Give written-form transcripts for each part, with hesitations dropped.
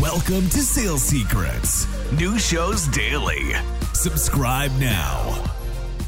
Welcome to Sales Secrets. New shows daily. Subscribe now.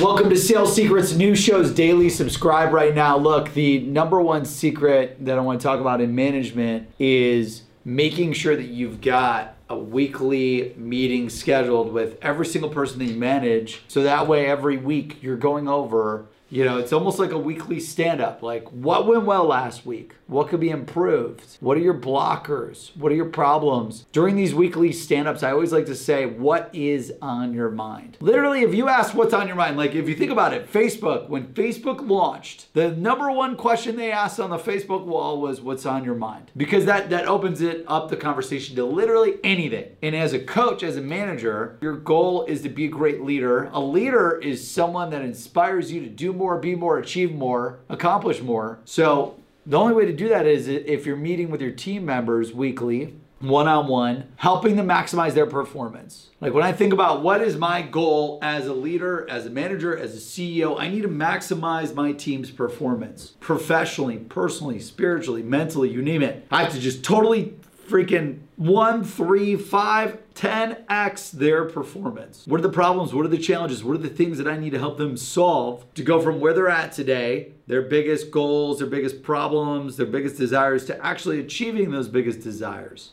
Welcome to Sales Secrets. New shows daily. Subscribe right now. Look, the number one secret that I want to talk about in management is making sure that you've got a weekly meeting scheduled with every single person that you manage. So that way every week you're going over, you know, it's almost like a weekly stand-up. Like, what went well last week? What could be improved? What are your blockers? What are your problems? During these weekly stand-ups, I always like to say, what is on your mind? Literally, if you ask what's on your mind, like if you think about it, Facebook, when Facebook launched, the number one question they asked on the Facebook wall was, what's on your mind? Because that opens it up the conversation to literally anything. And as a coach, as a manager, your goal is to be a great leader. A leader is someone that inspires you to do more, be more, achieve more, accomplish more. So the only way to do that is if you're meeting with your team members weekly, one-on-one, helping them maximize their performance. Like when I think about what is my goal as a leader, as a manager, as a CEO, I need to maximize my team's performance professionally, personally, spiritually, mentally, you name it. I have to just totally freaking 10x their performance. What are the problems? What are the challenges? What are the things that I need to help them solve to go from where they're at today, their biggest goals, their biggest problems, their biggest desires, to actually achieving those biggest desires?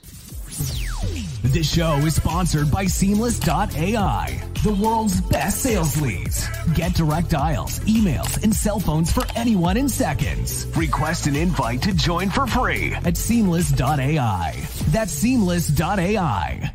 This show is sponsored by Seamless.ai, the world's best sales leads. Get direct dials, emails, and cell phones for anyone in seconds. Request an invite to join for free at Seamless.ai. That's Seamless.ai.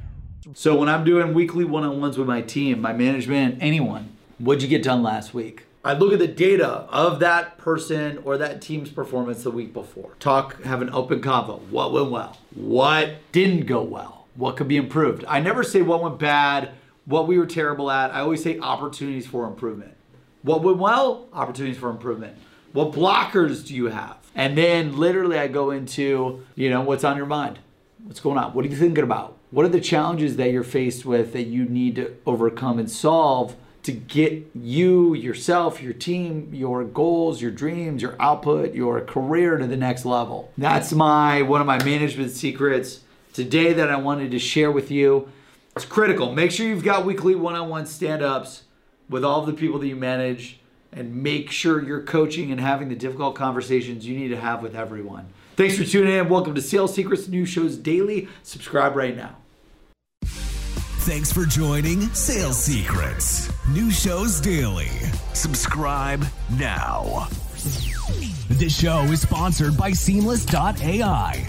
So when I'm doing weekly one-on-ones with my team, my management, anyone, what'd you get done last week? I look at the data of that person or that team's performance the week before. Talk, have an open convo. What went well? What didn't go well? What could be improved? I never say what went bad, what we were terrible at. I always say opportunities for improvement. What went well? Opportunities for improvement. What blockers do you have? And then literally I go into, you know, what's on your mind? What's going on? What are you thinking about? What are the challenges that you're faced with that you need to overcome and solve to get you, yourself, your team, your goals, your dreams, your output, your career to the next level? That's one of my management secrets today that I wanted to share with you. It's critical. Make sure you've got weekly one-on-one stand-ups with all of the people that you manage, and make sure you're coaching and having the difficult conversations you need to have with everyone. Thanks for tuning in. Welcome to Sales Secrets, new shows daily. Subscribe right now. Thanks for joining Sales Secrets, new shows daily. Subscribe now. This show is sponsored by Seamless.ai,